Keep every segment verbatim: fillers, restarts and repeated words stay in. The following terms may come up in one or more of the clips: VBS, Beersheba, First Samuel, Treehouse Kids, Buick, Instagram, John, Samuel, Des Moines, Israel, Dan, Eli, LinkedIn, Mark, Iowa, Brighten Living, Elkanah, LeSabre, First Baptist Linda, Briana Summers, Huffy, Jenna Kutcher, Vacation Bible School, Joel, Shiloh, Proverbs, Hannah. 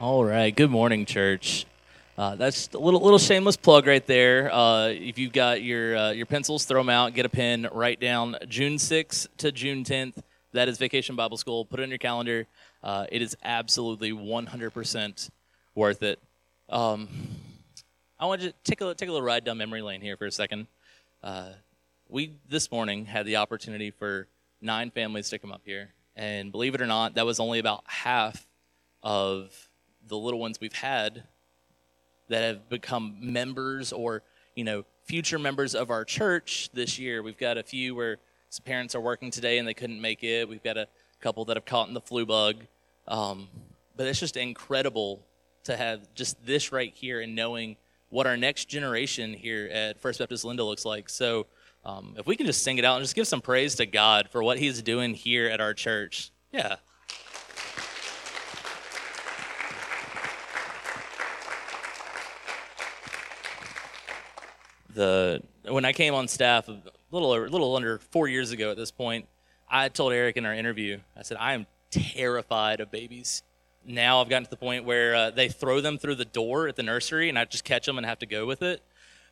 All right. Good morning, church. Uh, that's a little little shameless plug right there. Uh, if you've got your uh, your pencils, throw them out. Get a pen. Write down June sixth to June tenth. That is Vacation Bible School. Put it on your calendar. Uh, it is absolutely one hundred percent worth it. Um, I want to take a take a little ride down memory lane here for a second. Uh, we this morning had the opportunity for nine families to come up here, and believe it or not, that was only about half of the little ones we've had that have become members or, you know, future members of our church this year. We've got a few where some parents are working today and they couldn't make it. We've got a couple that have caught in the flu bug. Um, but it's just incredible to have just this right here and knowing what our next generation here at First Baptist Linda looks like. So um, if we can just sing it out and just give some praise to God for what he's doing here at our church. Yeah. The, when I came on staff a little, a little under four years ago at this point, I told Eric in our interview, I said, I am terrified of babies. Now I've gotten to the point where uh, they throw them through the door at the nursery, and I just catch them and have to go with it.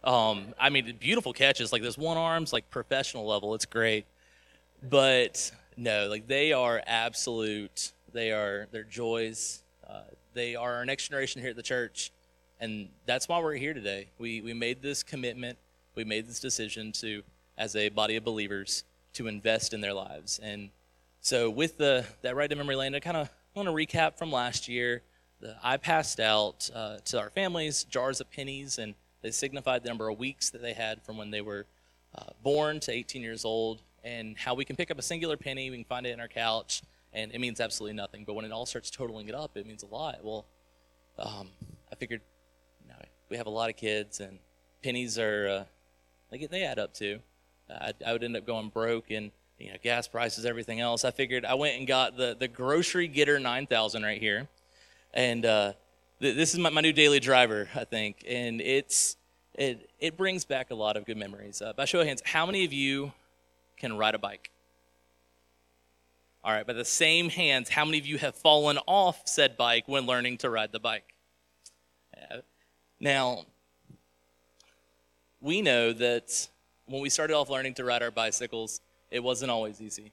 Um, I mean, beautiful catches. Like, this one arm's, like, professional level. It's great. But, no, like, they are absolute. They are they're joys. Uh, they are our next generation here at the church. And that's why we're here today. We we made this commitment, we made this decision to, as a body of believers, to invest in their lives. And so with the that right to memory lane, I kind of want to recap from last year. The, I passed out uh, to our families jars of pennies, and they signified the number of weeks that they had from when they were uh, born to eighteen years old, and how we can pick up a singular penny, we can find it in our couch, and it means absolutely nothing. But when it all starts totaling it up, it means a lot. Well, um, I figured... we have a lot of kids, and pennies are, uh, they, get, they add up too. I, I would end up going broke, and, you know, gas prices, everything else. I figured I went and got the, the Grocery Getter nine thousand right here. And uh, th- this is my, my new daily driver, I think. And it's it it brings back a lot of good memories. Uh, by show of hands, how many of you can ride a bike? All right, by the same hands, how many of you have fallen off said bike when learning to ride the bike? Uh, Now, we know that when we started off learning to ride our bicycles, it wasn't always easy.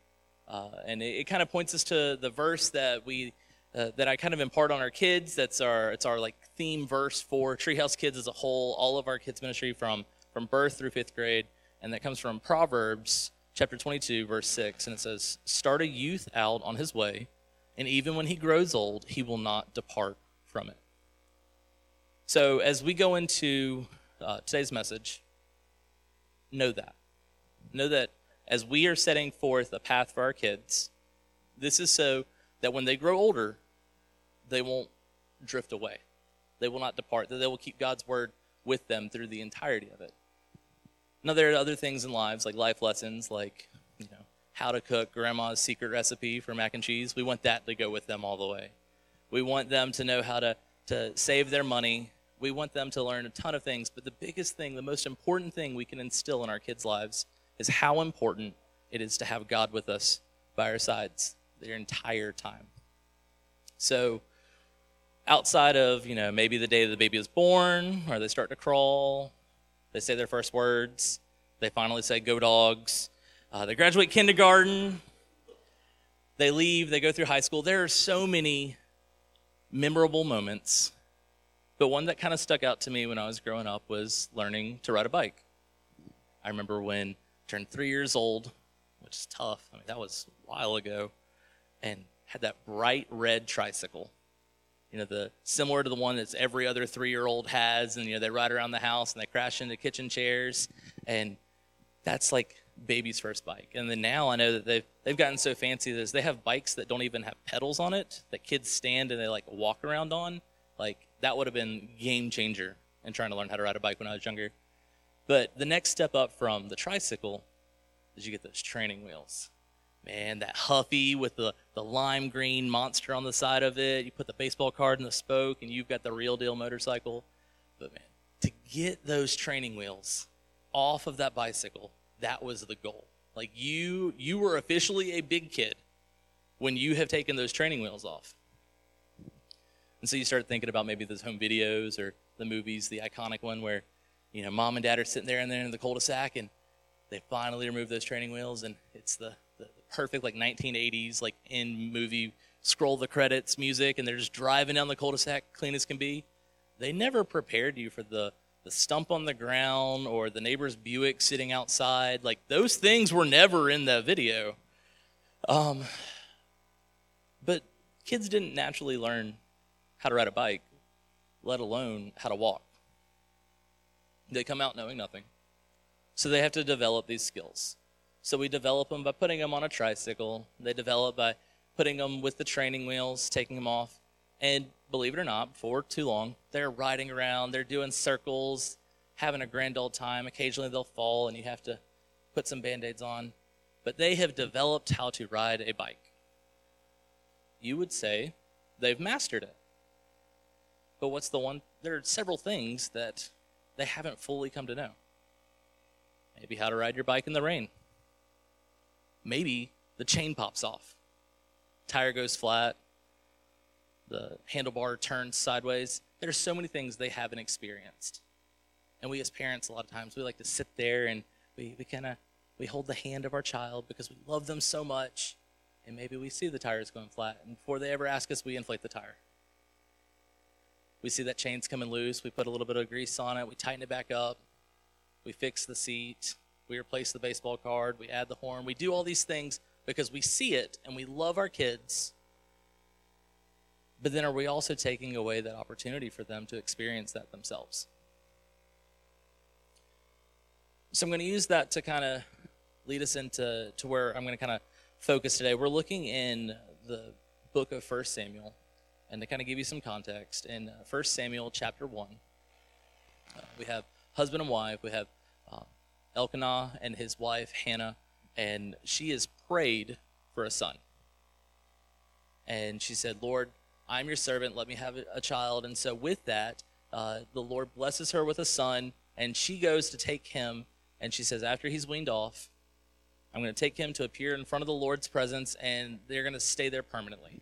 Uh, and it, it kind of points us to the verse that we uh, that I kind of impart on our kids. That's our it's our like theme verse for Treehouse Kids as a whole, all of our kids ministry from, from birth through fifth grade, and that comes from Proverbs chapter twenty-two, verse six, and it says, "Start a youth out on his way, and even when he grows old, he will not depart from it." So as we go into uh, today's message, know that. Know that as we are setting forth a path for our kids, this is so that when they grow older, they won't drift away. They will not depart. That they will keep God's word with them through the entirety of it. Now, there are other things in lives, like life lessons, like, you know, how to cook grandma's secret recipe for mac and cheese. We want that to go with them all the way. We want them to know how to, to save their money. We want them to learn a ton of things, but the biggest thing, the most important thing we can instill in our kids' lives is how important it is to have God with us by our sides their entire time. So outside of, you know, maybe the day the baby is born, or they start to crawl, they say their first words, they finally say, "Go dogs," uh, they graduate kindergarten, they leave, they go through high school. There are so many memorable moments. But one that kind of stuck out to me when I was growing up was learning to ride a bike. I remember when I turned three years old, which is tough. I mean, that was a while ago, and had that bright red tricycle. You know, the similar to the one that's every other three-year-old has, and, you know, they ride around the house and they crash into kitchen chairs, and that's like baby's first bike. And then now I know that they've they've gotten so fancy that they have bikes that don't even have pedals on it, that kids stand and they like walk around on. Like, that would have been game changer in trying to learn how to ride a bike when I was younger. But the next step up from the tricycle is you get those training wheels. Man, that Huffy with the, the lime green monster on the side of it. You put the baseball card in the spoke and you've got the real deal motorcycle. But man, to get those training wheels off of that bicycle, that was the goal. Like, you you were officially a big kid when you have taken those training wheels off. And so you start thinking about maybe those home videos or the movies, the iconic one where, you know, mom and dad are sitting there and they're in the cul-de-sac and they finally remove those training wheels, and it's the, the perfect like nineteen eighties like end movie scroll the credits music, and they're just driving down the cul-de-sac clean as can be. They never prepared you for the the stump on the ground or the neighbor's Buick sitting outside. Like, those things were never in the video. Um, but kids didn't naturally learn how to ride a bike, let alone how to walk. They come out knowing nothing. So they have to develop these skills. So we develop them by putting them on a tricycle. They develop by putting them with the training wheels, taking them off. And believe it or not, for too long, they're riding around, they're doing circles, having a grand old time. Occasionally they'll fall and you have to put some Band-Aids on. But they have developed how to ride a bike. You would say they've mastered it. But what's the one? There are several things that they haven't fully come to know. Maybe how to ride your bike in the rain. Maybe the chain pops off. Tire goes flat. The handlebar turns sideways. There's so many things they haven't experienced. And we as parents, a lot of times, we like to sit there and we, we kind of, we hold the hand of our child because we love them so much. And maybe we see the tires going flat. And before they ever ask us, we inflate the tire. We see that chain's coming loose. We put a little bit of grease on it. We tighten it back up. We fix the seat. We replace the baseball card. We add the horn. We do all these things because we see it and we love our kids. But then are we also taking away that opportunity for them to experience that themselves? So I'm going to use that to kind of lead us into to where I'm going to kind of focus today. We're looking in the book of First Samuel, and to kind of give you some context, in First Samuel chapter one, uh, we have husband and wife. We have uh, Elkanah and his wife, Hannah, and she has prayed for a son. And she said, Lord, I'm your servant, let me have a child. And so with that, uh, the Lord blesses her with a son, and she goes to take him, and she says, after he's weaned off, I'm going to take him to appear in front of the Lord's presence, and they're going to stay there permanently.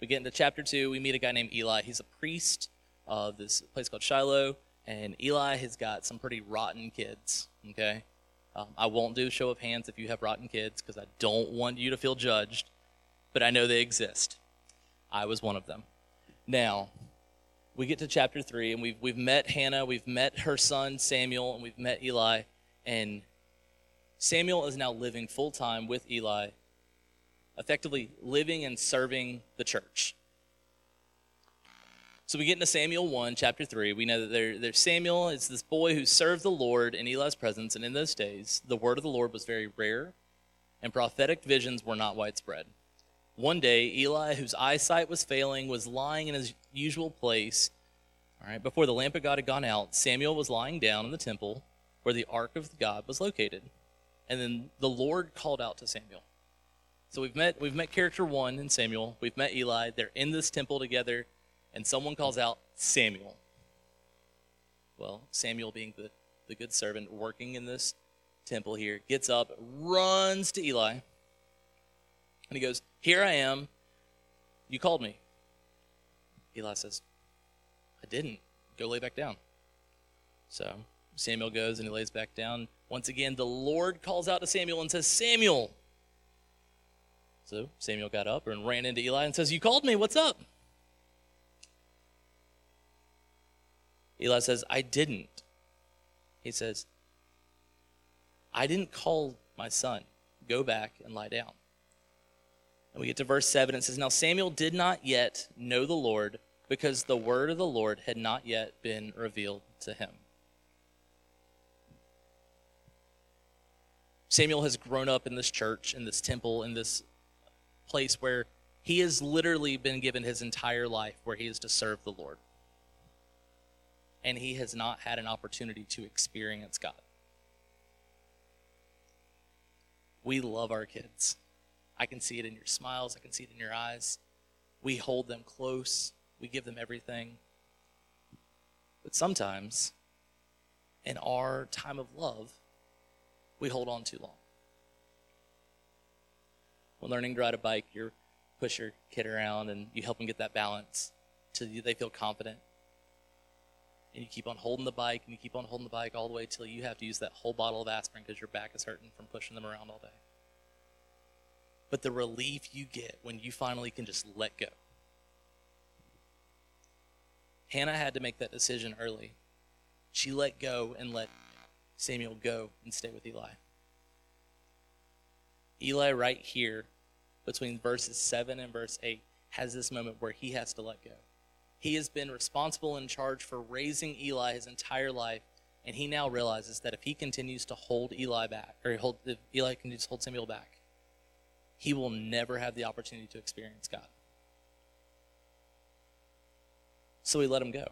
We get into chapter two, we meet a guy named Eli. He's a priest of this place called Shiloh, and Eli has got some pretty rotten kids, okay? Um, I won't do a show of hands if you have rotten kids, because I don't want you to feel judged, but I know they exist. I was one of them. Now, we get to chapter three, and we've we've met Hannah, we've met her son Samuel, and we've met Eli. And Samuel is now living full-time with Eli, effectively living and serving the church. So we get into Samuel one, chapter three. We know that there, there's Samuel. It's this boy who served the Lord in Eli's presence. And in those days, the word of the Lord was very rare, and prophetic visions were not widespread. One day, Eli, whose eyesight was failing, was lying in his usual place. All right, before the lamp of God had gone out, Samuel was lying down in the temple where the ark of God was located. And then the Lord called out to Samuel. So we've met we've met character one in Samuel. We've met Eli. They're in this temple together, and someone calls out Samuel. Well, Samuel, being the, the good servant working in this temple here, gets up, runs to Eli. And he goes, here I am. You called me. Eli says, I didn't. Go lay back down. So Samuel goes and he lays back down. Once again, the Lord calls out to Samuel and says, Samuel. So Samuel got up and ran into Eli and says, you called me. What's up? Eli says, I didn't. He says, I didn't call my son. Go back and lie down. And we get to verse seven, and it says, now Samuel did not yet know the Lord, because the word of the Lord had not yet been revealed to him. Samuel has grown up in this church, in this temple, in this place where he has literally been given his entire life, where he is to serve the Lord. And he has not had an opportunity to experience God. We love our kids. I can see it in your smiles. I can see it in your eyes. We hold them close. We give them everything. But sometimes, in our time of love, we hold on too long. When learning to ride a bike, you're push your kid around and you help them get that balance till they feel confident. And you keep on holding the bike, and you keep on holding the bike all the way till you have to use that whole bottle of aspirin because your back is hurting from pushing them around all day. But the relief you get when you finally can just let go. Hannah had to make that decision early. She let go and let Samuel go and stay with Eli. Eli right here, between verses seven and verse eight, has this moment where he has to let go. He has been responsible and in charge for raising Eli his entire life, and he now realizes that if he continues to hold Eli back, or hold, if Eli continues to hold Samuel back, he will never have the opportunity to experience God. So he let him go.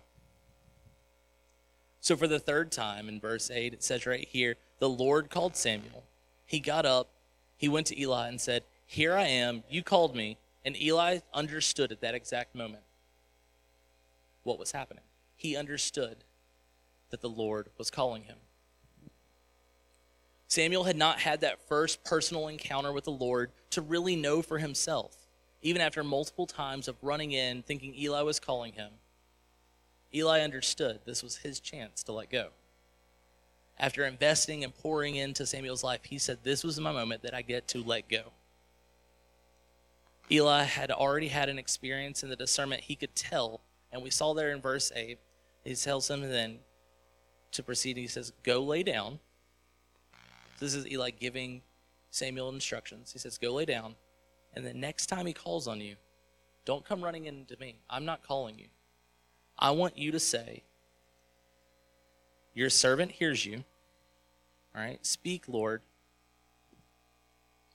So for the third time in verse eight, it says right here, the Lord called Samuel. He got up, he went to Eli and said, "Here I am, you called me," and Eli understood at that exact moment what was happening. He understood that the Lord was calling him. Samuel had not had that first personal encounter with the Lord to really know for himself. Even after multiple times of running in, thinking Eli was calling him, Eli understood this was his chance to let go. After investing and pouring into Samuel's life, he said, "This was my moment that I get to let go." Eli had already had an experience in the discernment he could tell. And we saw there in verse eight, he tells him then to proceed. He says, "Go lay down." So this is Eli giving Samuel instructions. He says, "Go lay down. And the next time he calls on you, don't come running into me. I'm not calling you. I want you to say, 'Your servant hears you.' All right? Speak, Lord."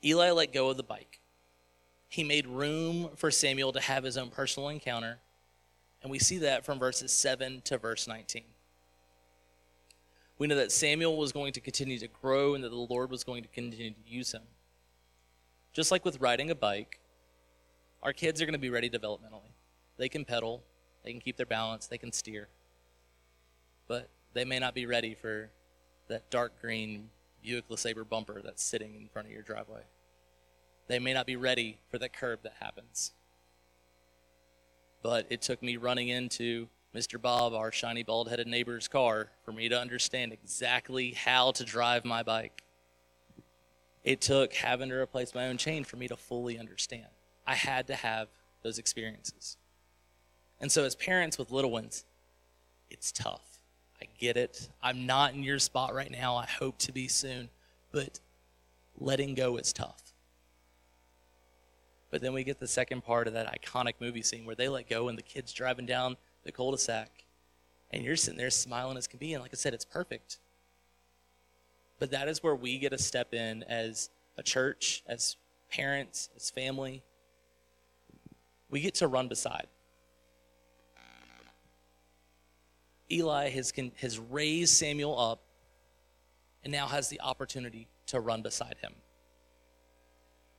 Eli let go of the bike. He made room for Samuel to have his own personal encounter. And we see that from verses seven to verse nineteen. We know that Samuel was going to continue to grow and that the Lord was going to continue to use him. Just like with riding a bike, our kids are going to be ready developmentally. They can pedal, they can keep their balance, they can steer. But they may not be ready for that dark green Buick LeSabre bumper that's sitting in front of your driveway. They may not be ready for that curb that happens. But it took me running into Mister Bob, our shiny bald-headed neighbor's car, for me to understand exactly how to drive my bike. It took having to replace my own chain for me to fully understand. I had to have those experiences. And so as parents with little ones, it's tough. I get it. I'm not in your spot right now. I hope to be soon. But letting go is tough. But then we get the second part of that iconic movie scene where they let go and the kid's driving down the cul-de-sac. And you're sitting there smiling as can be. And like I said, it's perfect. But that is where we get a step in as a church, as parents, as family. We get to run beside. Eli has, has raised Samuel up and now has the opportunity to run beside him.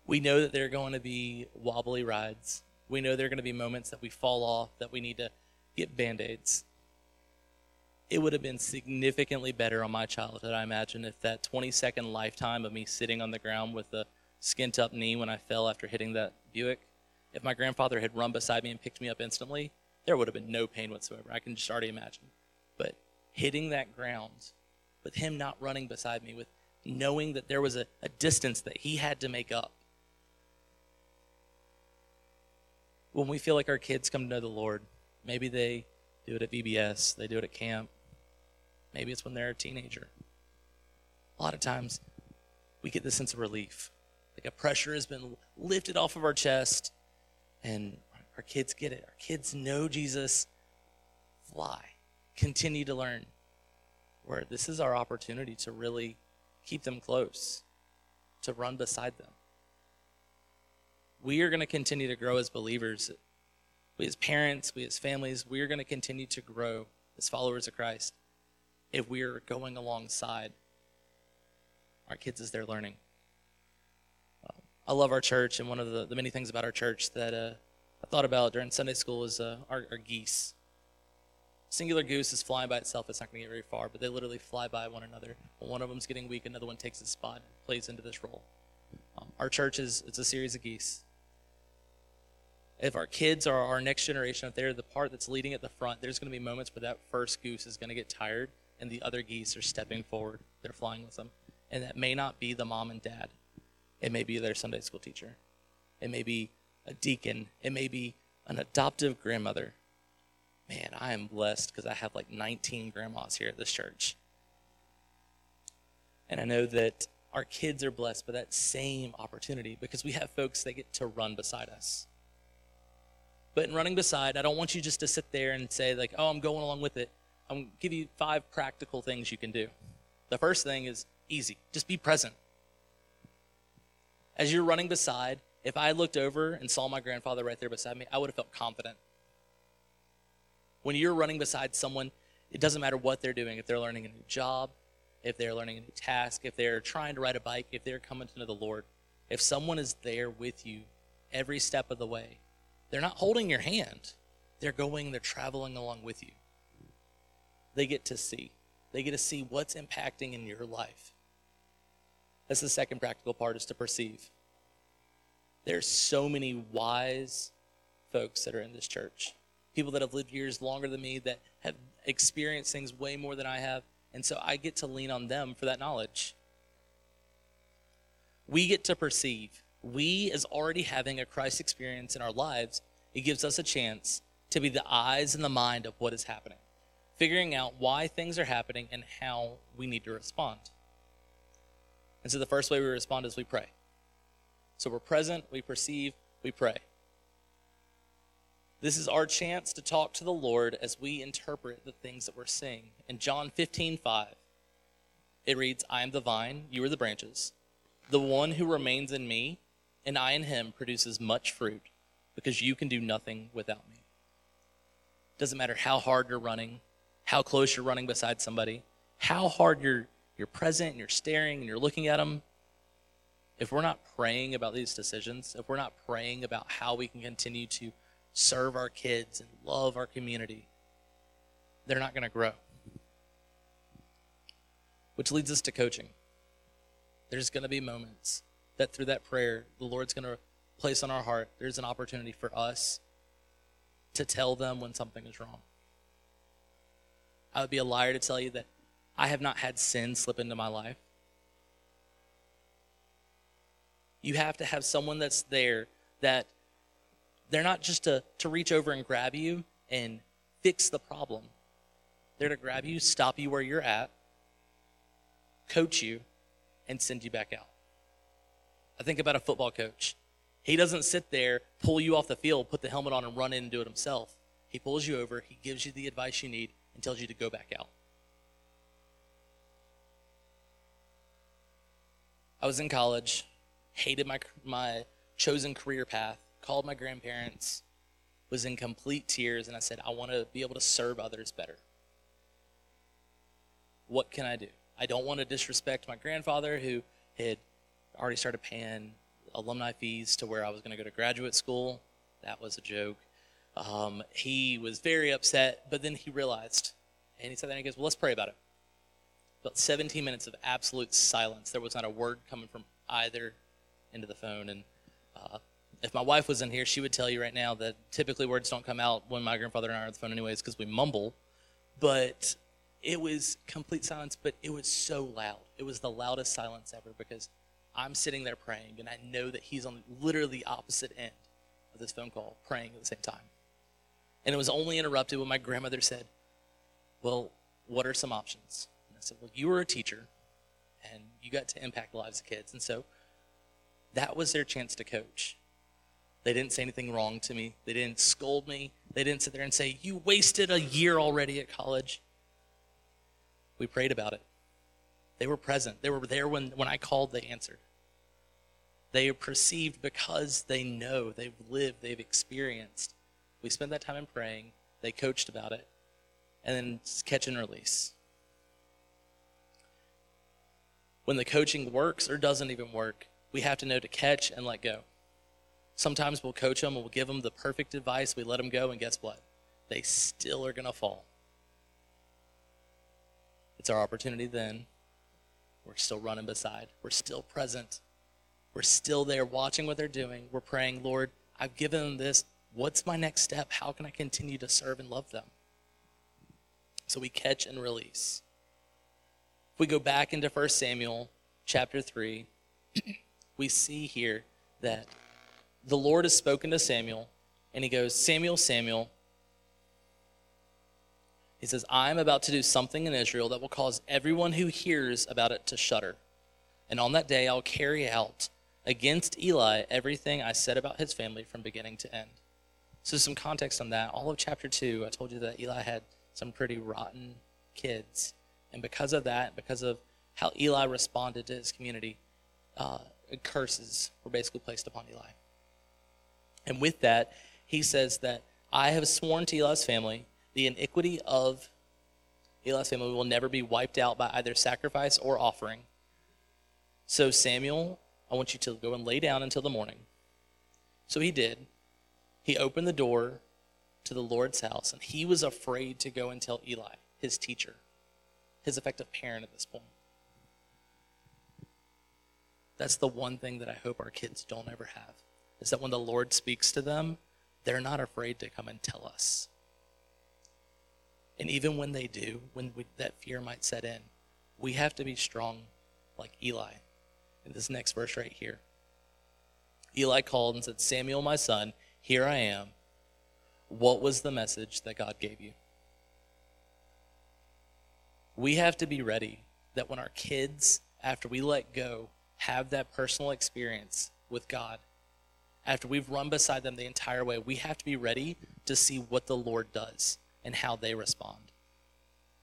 We know that there are going to be wobbly rides. We know there are going to be moments that we fall off, that we need to get Band-Aids. It would have been significantly better on my childhood, I imagine, if that twenty-second lifetime of me sitting on the ground with a skint-up knee when I fell after hitting that Buick, if my grandfather had run beside me and picked me up instantly, there would have been no pain whatsoever. I can just already imagine. But hitting that ground, with him not running beside me, with knowing that there was a, a distance that he had to make up. When we feel like our kids come to know the Lord, maybe they do it at V B S, they do it at camp, maybe it's when they're a teenager. A lot of times we get this sense of relief, like a pressure has been lifted off of our chest, and our kids get it. Our kids know Jesus. Fly. Continue to learn. Where this is our opportunity to really keep them close, to run beside them. We are going to continue to grow as believers. We as parents, we as families, we are going to continue to grow as followers of Christ if we are going alongside our kids as they're learning. Um, I love our church, and one of the, the many things about our church that uh, I thought about during Sunday school is uh, our, our geese. Singular goose is flying by itself. It's not going to get very far, but they literally fly by one another. When one of them's getting weak, another one takes its spot and plays into this role. Um, our church is it's a series of geese. if our kids are our next generation, if they're the part that's leading at the front, there's going to be moments where that first goose is going to get tired and the other geese are stepping forward. They're flying with them. And that may not be the mom and dad. It may be their Sunday school teacher. It may be a deacon. It may be an adoptive grandmother. Man, I am blessed because I have like nineteen grandmas here at this church. And I know that our kids are blessed by that same opportunity because we have folks that get to run beside us. But in running beside, I don't want you just to sit there and say like, oh, I'm going along with it. I'm going to give you five practical things you can do. The first thing is easy. Just be present. As you're running beside, if I looked over and saw my grandfather right there beside me, I would have felt confident. When you're running beside someone, it doesn't matter what they're doing. If they're learning a new job, if they're learning a new task, if they're trying to ride a bike, if they're coming to know the Lord, if someone is there with you every step of the way, they're not holding your hand. They're going, they're traveling along with you. They get to see. They get to see what's impacting in your life. That's the second practical part, is to perceive. There's so many wise folks that are in this church, people that have lived years longer than me, that have experienced things way more than I have, and so I get to lean on them for that knowledge. We get to perceive. We, as already having a Christ experience in our lives, it gives us a chance to be the eyes and the mind of what is happening, figuring out why things are happening and how we need to respond. And so the first way we respond is we pray. So we're present, we perceive, we pray. This is our chance to talk to the Lord as we interpret the things that we're seeing. In John fifteen five, it reads, I am the vine, you are the branches. The one who remains in me and I in him produces much fruit, because you can do nothing without me. Doesn't matter how hard you're running, how close you're running beside somebody, how hard you're you're present and you're staring and you're looking at them. If we're not praying about these decisions, if we're not praying about how we can continue to serve our kids and love our community, they're not going to grow. Which leads us to coaching. There's going to be moments that through that prayer, the Lord's going to place on our heart, there's an opportunity for us to tell them when something is wrong. I would be a liar to tell you that I have not had sin slip into my life. You have to have someone that's there that they're not just to, to reach over and grab you and fix the problem. They're to grab you, stop you where you're at, coach you, and send you back out. I think about a football coach. He doesn't sit there, pull you off the field, put the helmet on, and run in and do it himself. He pulls you over, he gives you the advice you need, and tells you to go back out. I was in college, hated my my chosen career path, called my grandparents, was in complete tears, and I said, I want to be able to serve others better. What can I do? I don't want to disrespect my grandfather, who had already started paying alumni fees to where I was going to go to graduate school. That was a joke. Um, he was very upset, but then he realized, and he sat there and he goes, well, let's pray about it. About seventeen minutes of absolute silence. There was not a word coming from either end of the phone. And uh, if my wife was in here, she would tell you right now that typically words don't come out when my grandfather and I are on the phone anyways, because we mumble. But it was complete silence, but it was so loud. It was the loudest silence ever, because I'm sitting there praying, and I know that he's on literally the opposite end of this phone call, praying at the same time. And it was only interrupted when my grandmother said, well, what are some options? I said, well, you were a teacher, and you got to impact the lives of kids. And so that was their chance to coach. They didn't say anything wrong to me. They didn't scold me. They didn't sit there and say, you wasted a year already at college. We prayed about it. They were present. They were there when, when I called, they answered. They perceived because they know, they've lived, they've experienced. We spent that time in praying. They coached about it. And then catch and release. When the coaching works or doesn't even work, we have to know to catch and let go. Sometimes we'll coach them and we'll give them the perfect advice. We let them go, and guess what? They still are going to fall. It's our opportunity then. We're still running beside. We're still present. We're still there watching what they're doing. We're praying, Lord, I've given them this. What's my next step? How can I continue to serve and love them? So we catch and release. If we go back into First Samuel chapter three, we see here that the Lord has spoken to Samuel, and he goes, Samuel, Samuel. He says, I'm about to do something in Israel that will cause everyone who hears about it to shudder. And on that day, I'll carry out against Eli everything I said about his family from beginning to end. So some context on that. All of chapter two, I told you that Eli had some pretty rotten kids. And because of that, because of how Eli responded to his community, uh, curses were basically placed upon Eli. And with that, he says that I have sworn to Eli's family the iniquity of Eli's family will never be wiped out by either sacrifice or offering. So Samuel, I want you to go and lay down until the morning. So he did. He opened the door to the Lord's house, and he was afraid to go and tell Eli, his teacher, his effective parent at this point. That's the one thing that I hope our kids don't ever have, is that when the Lord speaks to them, they're not afraid to come and tell us. And even when they do, when we, that fear might set in, we have to be strong like Eli. In this next verse right here, Eli called and said, Samuel, my son, here I am. What was the message that God gave you? We have to be ready that when our kids, after we let go, have that personal experience with God, after we've run beside them the entire way, we have to be ready to see what the Lord does and how they respond.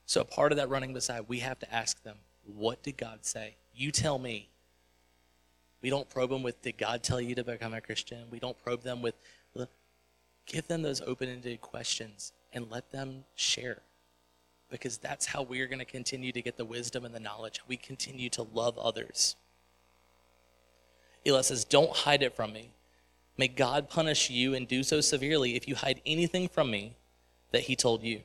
So a part of that running beside, we have to ask them, what did God say? You tell me. We don't probe them with, did God tell you to become a Christian? We don't probe them with, give them those open-ended questions and let them share, because that's how we're going to continue to get the wisdom and the knowledge. We continue to love others. Eli says, don't hide it from me. May God punish you and do so severely if you hide anything from me that he told you.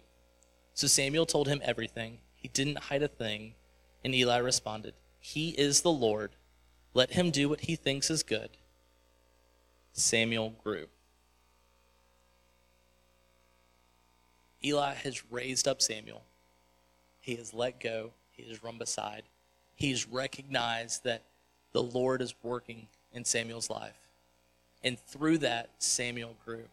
So Samuel told him everything. He didn't hide a thing. And Eli responded, he is the Lord. Let him do what he thinks is good. Samuel grew. Eli has raised up Samuel. He has let go. He has run beside. He's recognized that the Lord is working in Samuel's life. And through that, Samuel grew. Man,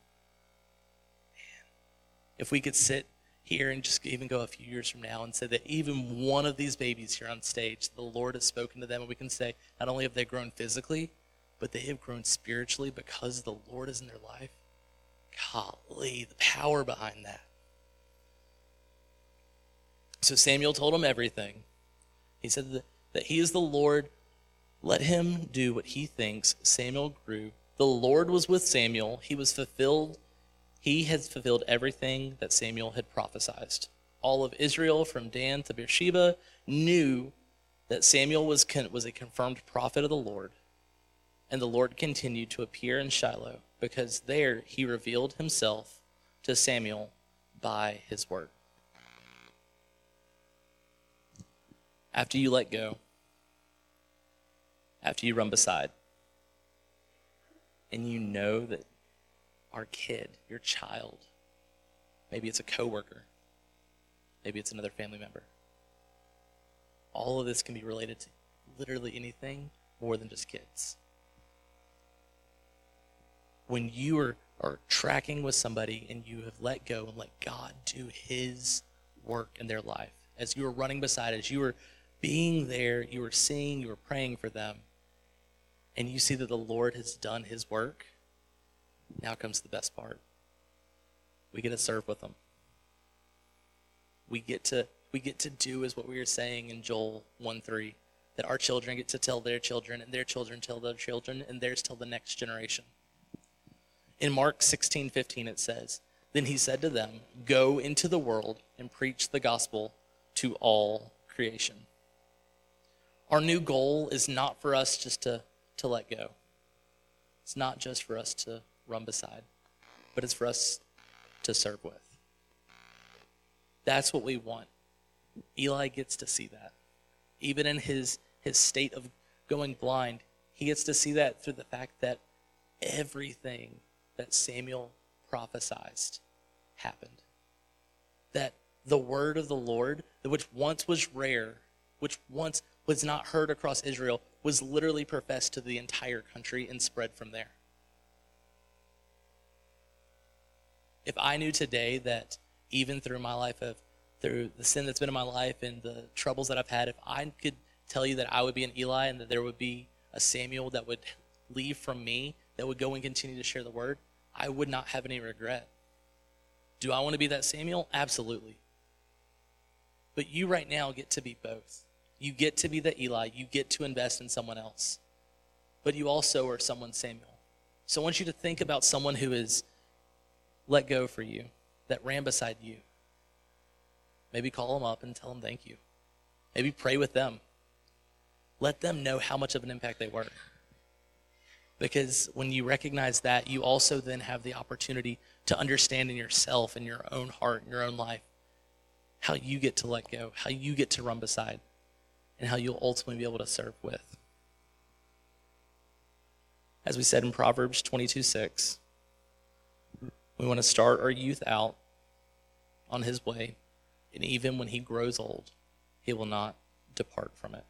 if we could sit here and just even go a few years from now and say that even one of these babies here on stage, the Lord has spoken to them, and we can say not only have they grown physically, but they have grown spiritually because the Lord is in their life. Golly, the power behind that. So Samuel told him everything. He said that, that he is the Lord. Let him do what he thinks. Samuel grew. The Lord was with Samuel. He was fulfilled. He has fulfilled everything that Samuel had prophesied. All of Israel, from Dan to Beersheba, knew that Samuel was con- was a confirmed prophet of the Lord. And the Lord continued to appear in Shiloh, because there he revealed himself to Samuel by his word. After you let go, after you run beside, and you know that our kid, your child, maybe it's a coworker, maybe it's another family member. All of this can be related to literally anything more than just kids. When you are, are tracking with somebody and you have let go and let God do his work in their life, as you are running beside, as you are being there, you are seeing, you are praying for them, and you see that the Lord has done his work, now comes the best part. We get to serve with them. We get to we get to do is what we were saying in Joel one three, that our children get to tell their children, and their children tell their children, and theirs tell the next generation. In Mark sixteen fifteen it says, then he said to them, go into the world and preach the gospel to all creation. Our new goal is not for us just to, to let go. It's not just for us to run beside, but it's for us to serve with. That's what we want. Eli gets to see that. Even in his, his state of going blind, he gets to see that through the fact that everything that Samuel prophesied happened. That the word of the Lord, which once was rare, which once was not heard across Israel, was literally professed to the entire country and spread from there. If I knew today that even through my life of, through the sin that's been in my life and the troubles that I've had, if I could tell you that I would be an Eli and that there would be a Samuel that would leave from me, that would go and continue to share the word, I would not have any regret. Do I want to be that Samuel? Absolutely. But you right now get to be both. You get to be the Eli. You get to invest in someone else. But you also are someone's Samuel. So I want you to think about someone who is let go for you, that ran beside you. Maybe call them up and tell them thank you. Maybe pray with them. Let them know how much of an impact they were. Because when you recognize that, you also then have the opportunity to understand in yourself, in your own heart, in your own life, how you get to let go, how you get to run beside, and how you'll ultimately be able to serve with. As we said in Proverbs twenty-two six, we want to start our youth out on his way, and even when he grows old, he will not depart from it.